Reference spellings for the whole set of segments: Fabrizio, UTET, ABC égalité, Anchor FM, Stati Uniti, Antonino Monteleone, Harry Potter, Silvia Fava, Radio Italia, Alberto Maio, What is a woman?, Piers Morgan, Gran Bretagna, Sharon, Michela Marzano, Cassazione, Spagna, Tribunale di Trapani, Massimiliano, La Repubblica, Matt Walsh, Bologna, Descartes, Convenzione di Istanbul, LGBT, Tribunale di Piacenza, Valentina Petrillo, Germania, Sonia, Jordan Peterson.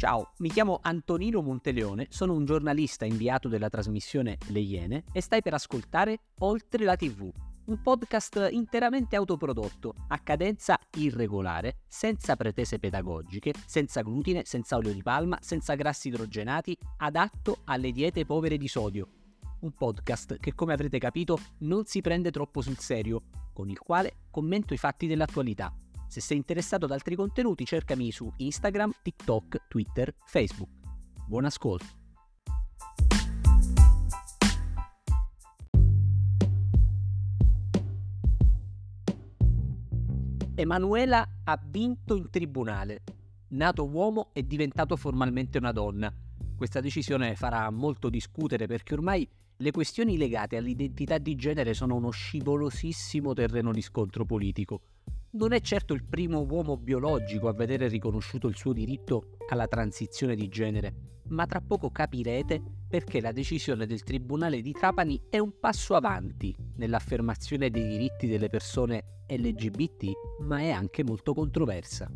Ciao, mi chiamo Antonino Monteleone, sono un giornalista inviato della trasmissione Le Iene e stai per ascoltare Oltre la TV, un podcast interamente autoprodotto, a cadenza irregolare, senza pretese pedagogiche, senza glutine, senza olio di palma, senza grassi idrogenati, adatto alle diete povere di sodio. Un podcast che, come avrete capito, non si prende troppo sul serio, con il quale commento i fatti dell'attualità. Se sei interessato ad altri contenuti, cercami su Instagram, TikTok, Twitter, Facebook. Buon ascolto! Emanuela ha vinto in tribunale. Nato uomo è diventato formalmente una donna. Questa decisione farà molto discutere perché ormai le questioni legate all'identità di genere sono uno scivolosissimo terreno di scontro politico. Non è certo il primo uomo biologico a vedere riconosciuto il suo diritto alla transizione di genere, ma tra poco capirete perché la decisione del Tribunale di Trapani è un passo avanti nell'affermazione dei diritti delle persone LGBT, ma è anche molto controversa.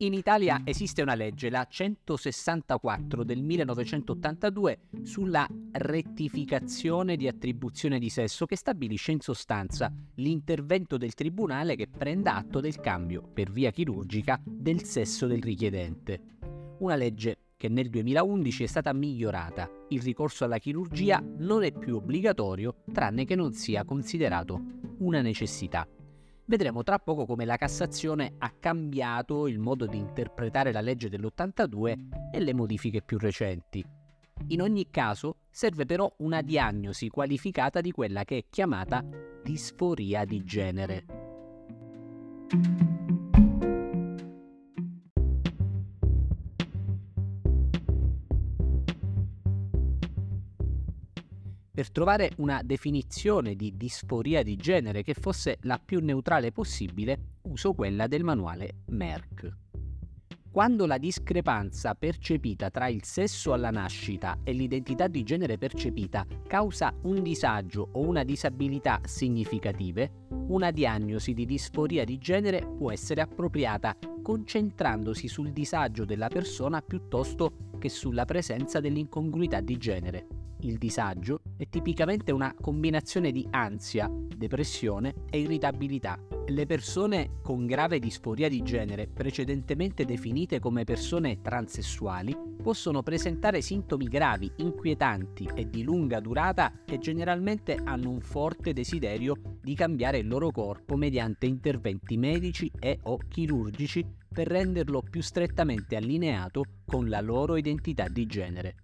In Italia esiste una legge, la 164 del 1982, sulla rettificazione di attribuzione di sesso, che stabilisce in sostanza l'intervento del tribunale che prenda atto del cambio, per via chirurgica, del sesso del richiedente. Una legge che nel 2011 è stata migliorata. Il ricorso alla chirurgia non è più obbligatorio, tranne che non sia considerato una necessità. Vedremo tra poco come la Cassazione ha cambiato il modo di interpretare la legge dell'82 e le modifiche più recenti. In ogni caso, serve però una diagnosi qualificata di quella che è chiamata disforia di genere. Per trovare una definizione di disforia di genere che fosse la più neutrale possibile, uso quella del manuale Merck. Quando la discrepanza percepita tra il sesso alla nascita e l'identità di genere percepita causa un disagio o una disabilità significative, una diagnosi di disforia di genere può essere appropriata concentrandosi sul disagio della persona piuttosto che sulla presenza dell'incongruità di genere. Il disagio è tipicamente una combinazione di ansia, depressione e irritabilità. Le persone con grave disforia di genere, precedentemente definite come persone transessuali, possono presentare sintomi gravi, inquietanti e di lunga durata e generalmente hanno un forte desiderio di cambiare il loro corpo mediante interventi medici e o chirurgici per renderlo più strettamente allineato con la loro identità di genere.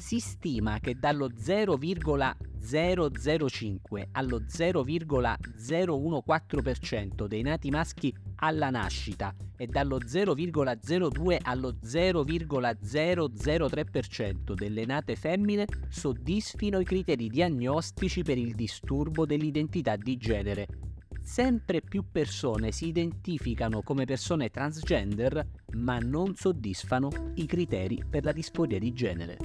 Si stima che dallo 0,005 allo 0,014% dei nati maschi alla nascita e dallo 0,02 allo 0,003% delle nate femmine soddisfino i criteri diagnostici per il disturbo dell'identità di genere. Sempre più persone si identificano come persone transgender, ma non soddisfano i criteri per la disforia di genere.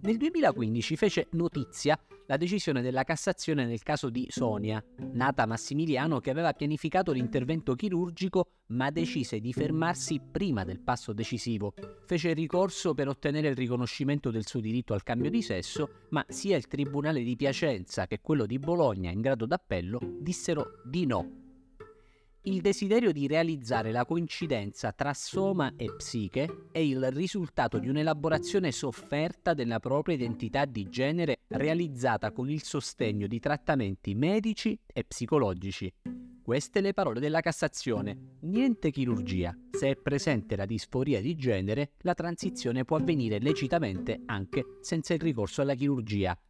Nel 2015 fece notizia la decisione della Cassazione nel caso di Sonia, nata Massimiliano, che aveva pianificato l'intervento chirurgico ma decise di fermarsi prima del passo decisivo. Fece ricorso per ottenere il riconoscimento del suo diritto al cambio di sesso, ma sia il Tribunale di Piacenza che quello di Bologna, in grado d'appello, dissero di no. Il desiderio di realizzare la coincidenza tra soma e psiche è il risultato di un'elaborazione sofferta della propria identità di genere realizzata con il sostegno di trattamenti medici e psicologici. Queste le parole della Cassazione. Niente chirurgia. Se è presente la disforia di genere, la transizione può avvenire lecitamente anche senza il ricorso alla chirurgia.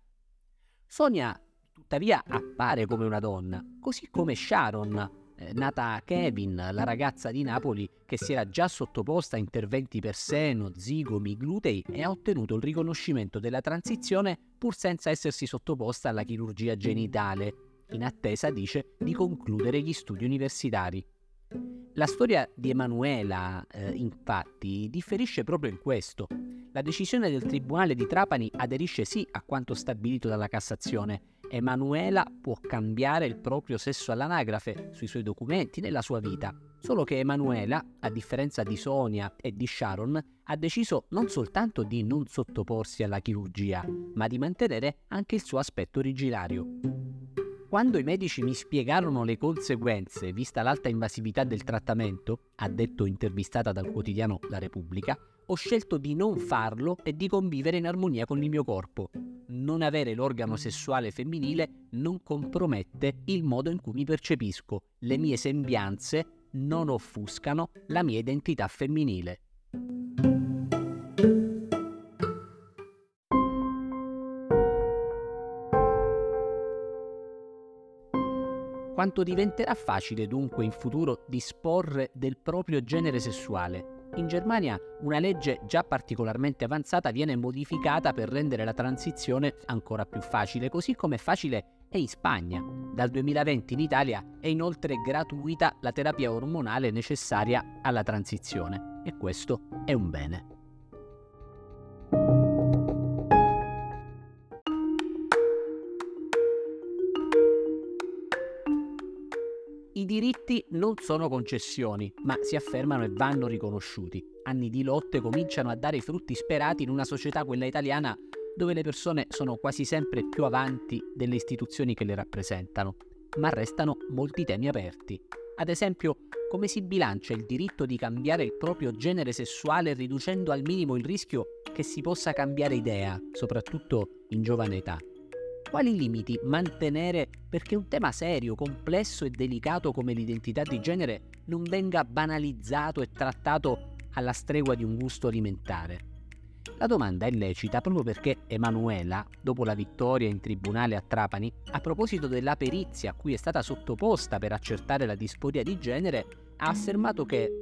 Sonia, tuttavia, appare come una donna, così come Sharon, nata Kevin, la ragazza di Napoli che si era già sottoposta a interventi per seno, zigomi, glutei e ha ottenuto il riconoscimento della transizione pur senza essersi sottoposta alla chirurgia genitale, in attesa, dice, di concludere gli studi universitari. La storia di Emanuela, infatti, differisce proprio in questo. La decisione del Tribunale di Trapani aderisce sì a quanto stabilito dalla Cassazione. Emanuela può cambiare il proprio sesso all'anagrafe, sui suoi documenti, nella sua vita. Solo che Emanuela, a differenza di Sonia e di Sharon, ha deciso non soltanto di non sottoporsi alla chirurgia, ma di mantenere anche il suo aspetto originario. Quando i medici mi spiegarono le conseguenze, vista l'alta invasività del trattamento, ha detto intervistata dal quotidiano La Repubblica, ho scelto di non farlo e di convivere in armonia con il mio corpo. Non avere l'organo sessuale femminile non compromette il modo in cui mi percepisco. Le mie sembianze non offuscano la mia identità femminile. Quanto diventerà facile dunque in futuro disporre del proprio genere sessuale? In Germania una legge già particolarmente avanzata viene modificata per rendere la transizione ancora più facile, così come facile è in Spagna. Dal 2020 in Italia è inoltre gratuita la terapia ormonale necessaria alla transizione, e questo è un bene. I diritti non sono concessioni, ma si affermano e vanno riconosciuti. Anni di lotte cominciano a dare i frutti sperati in una società, quella italiana, dove le persone sono quasi sempre più avanti delle istituzioni che le rappresentano, ma restano molti temi aperti. Ad esempio, come si bilancia il diritto di cambiare il proprio genere sessuale riducendo al minimo il rischio che si possa cambiare idea, soprattutto in giovane età? Quali limiti mantenere perché un tema serio, complesso e delicato come l'identità di genere non venga banalizzato e trattato alla stregua di un gusto alimentare? La domanda è lecita proprio perché Emanuela, dopo la vittoria in tribunale a Trapani, a proposito della perizia a cui è stata sottoposta per accertare la disporia di genere, ha affermato che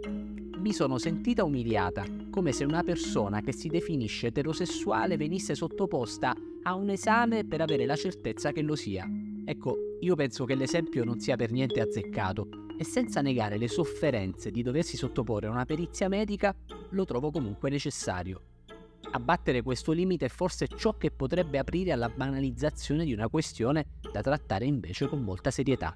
mi sono sentita umiliata, come se una persona che si definisce eterosessuale venisse sottoposta a un esame per avere la certezza che lo sia. Ecco, io penso che l'esempio non sia per niente azzeccato, e senza negare le sofferenze di doversi sottoporre a una perizia medica, lo trovo comunque necessario. Abbattere questo limite è forse ciò che potrebbe aprire alla banalizzazione di una questione da trattare invece con molta serietà.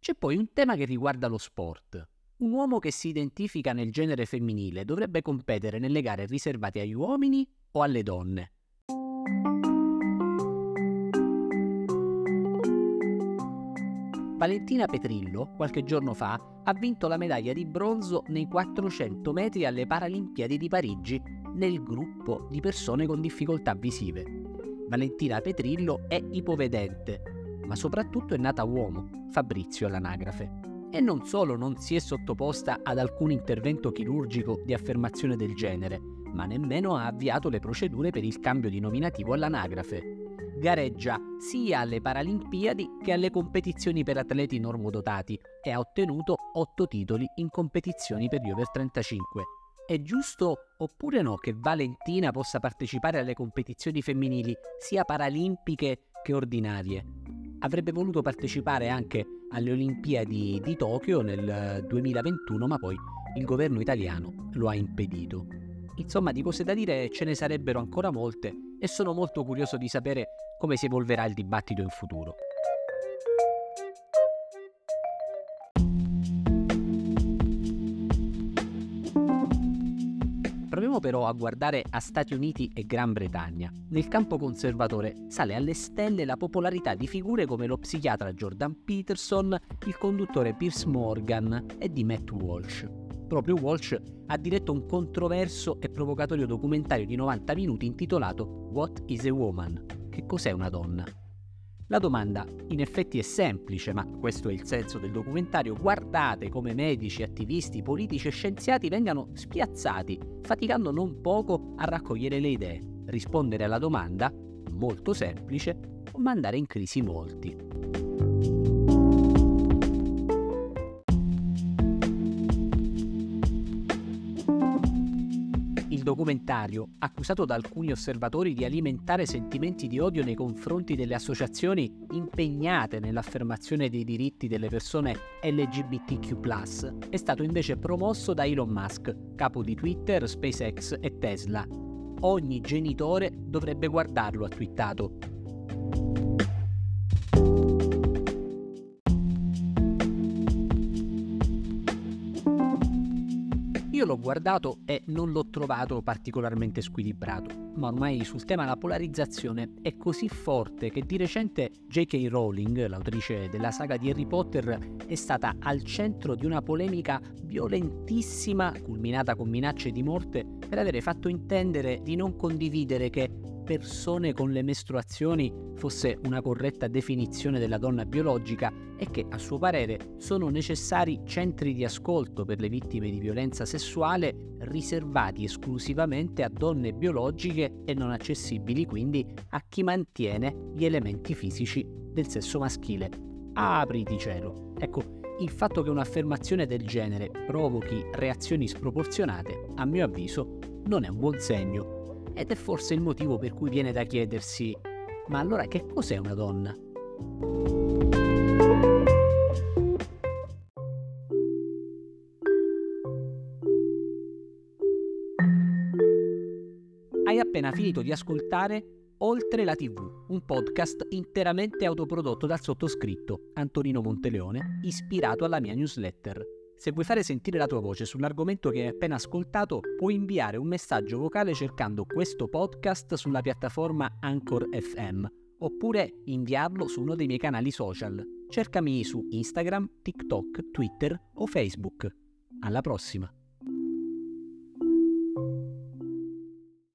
C'è poi un tema che riguarda lo sport. Un uomo che si identifica nel genere femminile dovrebbe competere nelle gare riservate agli uomini o alle donne? Valentina Petrillo, qualche giorno fa, ha vinto la medaglia di bronzo nei 400 metri alle Paralimpiadi di Parigi nel gruppo di persone con difficoltà visive. Valentina Petrillo è ipovedente, ma soprattutto è nata uomo, Fabrizio all'anagrafe. E non solo non si è sottoposta ad alcun intervento chirurgico di affermazione del genere, ma nemmeno ha avviato le procedure per il cambio di nominativo all'anagrafe. Gareggia sia alle Paralimpiadi che alle competizioni per atleti normodotati e ha ottenuto 8 titoli in competizioni per gli over 35. È giusto oppure no che Valentina possa partecipare alle competizioni femminili, sia paralimpiche che ordinarie? Avrebbe voluto partecipare anche alle Olimpiadi di Tokyo nel 2021, ma poi il governo italiano lo ha impedito. Insomma, di cose da dire ce ne sarebbero ancora molte e sono molto curioso di sapere come si evolverà il dibattito in futuro. Proviamo però a guardare a Stati Uniti e Gran Bretagna. Nel campo conservatore sale alle stelle la popolarità di figure come lo psichiatra Jordan Peterson, il conduttore Piers Morgan e di Matt Walsh. Proprio Walsh ha diretto un controverso e provocatorio documentario di 90 minuti intitolato What is a woman? Che cos'è una donna? La domanda in effetti è semplice, ma questo è il senso del documentario. Guardate come medici, attivisti, politici e scienziati vengano spiazzati, faticando non poco a raccogliere le idee, rispondere alla domanda, molto semplice, o mandare in crisi molti. Il documentario, accusato da alcuni osservatori di alimentare sentimenti di odio nei confronti delle associazioni impegnate nell'affermazione dei diritti delle persone LGBTQ+, è stato invece promosso da Elon Musk, capo di Twitter, SpaceX e Tesla. Ogni genitore dovrebbe guardarlo, ha twittato. Io l'ho guardato e non l'ho trovato particolarmente squilibrato, ma ormai sul tema la polarizzazione è così forte che di recente J.K. Rowling, l'autrice della saga di Harry Potter, è stata al centro di una polemica violentissima, culminata con minacce di morte, per avere fatto intendere di non condividere che persone con le mestruazioni fosse una corretta definizione della donna biologica e che, a suo parere, sono necessari centri di ascolto per le vittime di violenza sessuale riservati esclusivamente a donne biologiche e non accessibili quindi a chi mantiene gli elementi fisici del sesso maschile. Apriti cielo! Ecco, il fatto che un'affermazione del genere provochi reazioni sproporzionate, a mio avviso, non è un buon segno. Ed è forse il motivo per cui viene da chiedersi: ma allora che cos'è una donna? Hai appena finito di ascoltare Oltre la TV, un podcast interamente autoprodotto dal sottoscritto, Antonino Monteleone, ispirato alla mia newsletter. Se vuoi fare sentire la tua voce sull'argomento che hai appena ascoltato, puoi inviare un messaggio vocale cercando questo podcast sulla piattaforma Anchor FM, oppure inviarlo su uno dei miei canali social. Cercami su Instagram, TikTok, Twitter o Facebook. Alla prossima!